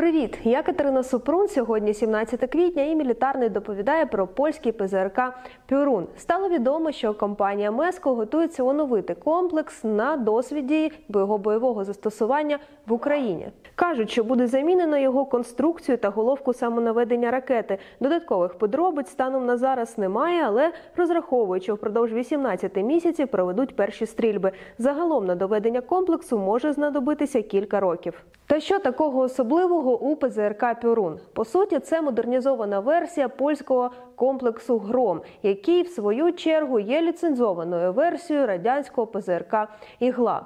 Привіт! Я Катерина Супрун. Сьогодні 17 квітня і Мілітарний доповідає про польський ПЗРК «Піорун». Стало відомо, що компанія «МЕСКО» готується оновити комплекс на досвіді його бойового застосування в Україні. Кажуть, що буде замінено його конструкцію та головку самонаведення ракети. Додаткових подробиць станом на зараз немає, але розраховують, що впродовж 18 місяців проведуть перші стрільби. Загалом на доведення комплексу може знадобитися кілька років. Та що такого особливого у ПЗРК «Перун»? По суті, це модернізована версія польського комплексу «Гром», який, в свою чергу, є ліцензованою версією радянського ПЗРК «Ігла».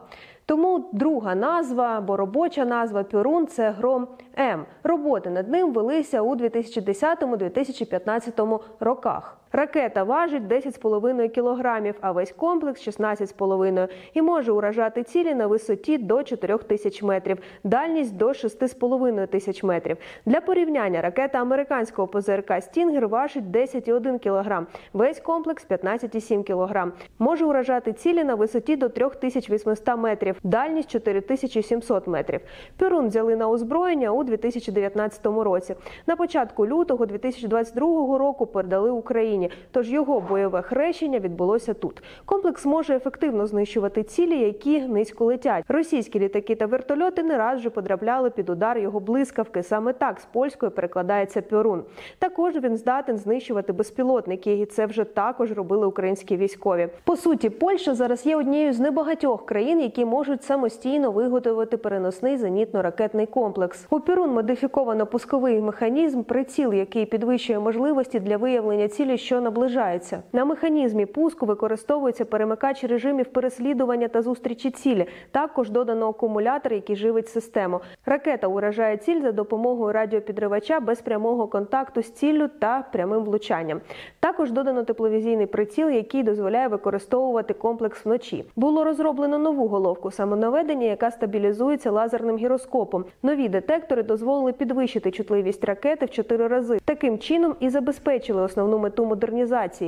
Тому друга назва або робоча назва «Перун» – це «Гром-М». Роботи над ним велися у 2010-2015 роках. Ракета важить 10,5 кілограмів, а весь комплекс – 16,5 і може уражати цілі на висоті до 4 тисяч метрів, дальність – до 6,5 тисяч метрів. Для порівняння, ракета американського ПЗРК «Стінгер» важить 10,1 кілограм, весь комплекс – 15,7 кілограм. Може уражати цілі на висоті до 3800 метрів, дальність – 4700 метрів. «Перун» взяли на озброєння у 2019 році. На початку лютого 2022 року передали Україні. Тож його бойове хрещення відбулося тут. Комплекс може ефективно знищувати цілі, які низько летять. Російські літаки та вертольоти не раз вже потрапляли під удар його блискавки. Саме так з польської перекладається «Піорун». Також він здатен знищувати безпілотники, і це вже також робили українські військові. По суті, Польща зараз є однією з небагатьох країн, які можуть самостійно виготовити переносний зенітно-ракетний комплекс. У «Піорун» модифіковано пусковий механізм, приціл, який підвищує можливості для виявлення цілі, що наближається. На механізмі пуску використовується перемикач режимів переслідування та зустрічі цілі. Також додано акумулятор, який живить систему. Ракета уражає ціль за допомогою радіопідривача без прямого контакту з ціллю та прямим влучанням. Також додано тепловізійний приціл, який дозволяє використовувати комплекс вночі. Було розроблено нову головку самонаведення, яка стабілізується лазерним гіроскопом. Нові детектори дозволили підвищити чутливість ракети в 4 рази. Таким чином і забезпечили основну мету модернізації –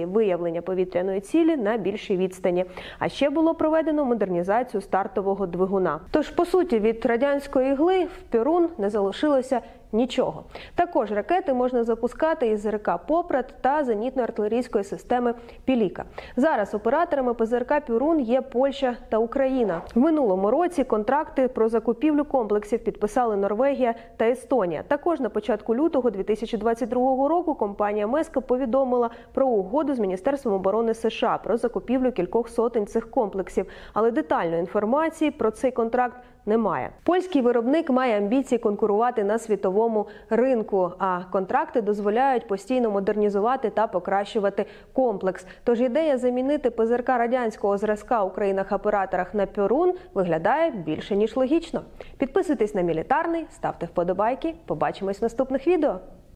виявлення повітряної цілі на більшій відстані. А ще було проведено модернізацію стартового двигуна. Тож, по суті, від радянської «Ігли» в «Піорун» не залишилося нічого. Також ракети можна запускати із ЗРК «Попрад» та зенітно-артилерійської системи «Піліка». Зараз операторами ПЗРК «Піорун» є Польща та Україна. В минулому році контракти про закупівлю комплексів підписали Норвегія та Естонія. Також на початку лютого 2022 року компанія «МЕСКО» повідомила про угоду з Міністерством оборони США про закупівлю кількох сотень цих комплексів. Але детальної інформації про цей контракт немає. Польський виробник має амбіції конкурувати на світовому ринку, а контракти дозволяють постійно модернізувати та покращувати комплекс. Тож ідея замінити ПЗРК радянського зразка у країнах-операторах на «Піорун» виглядає більше ніж логічно. Підписуйтесь на Мілітарний, ставте вподобайки. Побачимось в наступних відео.